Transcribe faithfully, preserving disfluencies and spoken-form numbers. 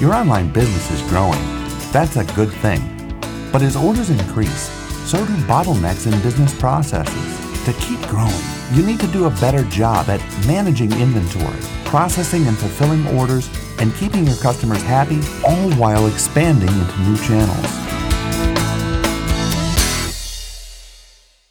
Your online business is growing. That's a good thing. But as orders increase, so do bottlenecks in business processes. To keep growing, you need to do a better job at managing inventory, processing and fulfilling orders, and keeping your customers happy, all while expanding into new channels.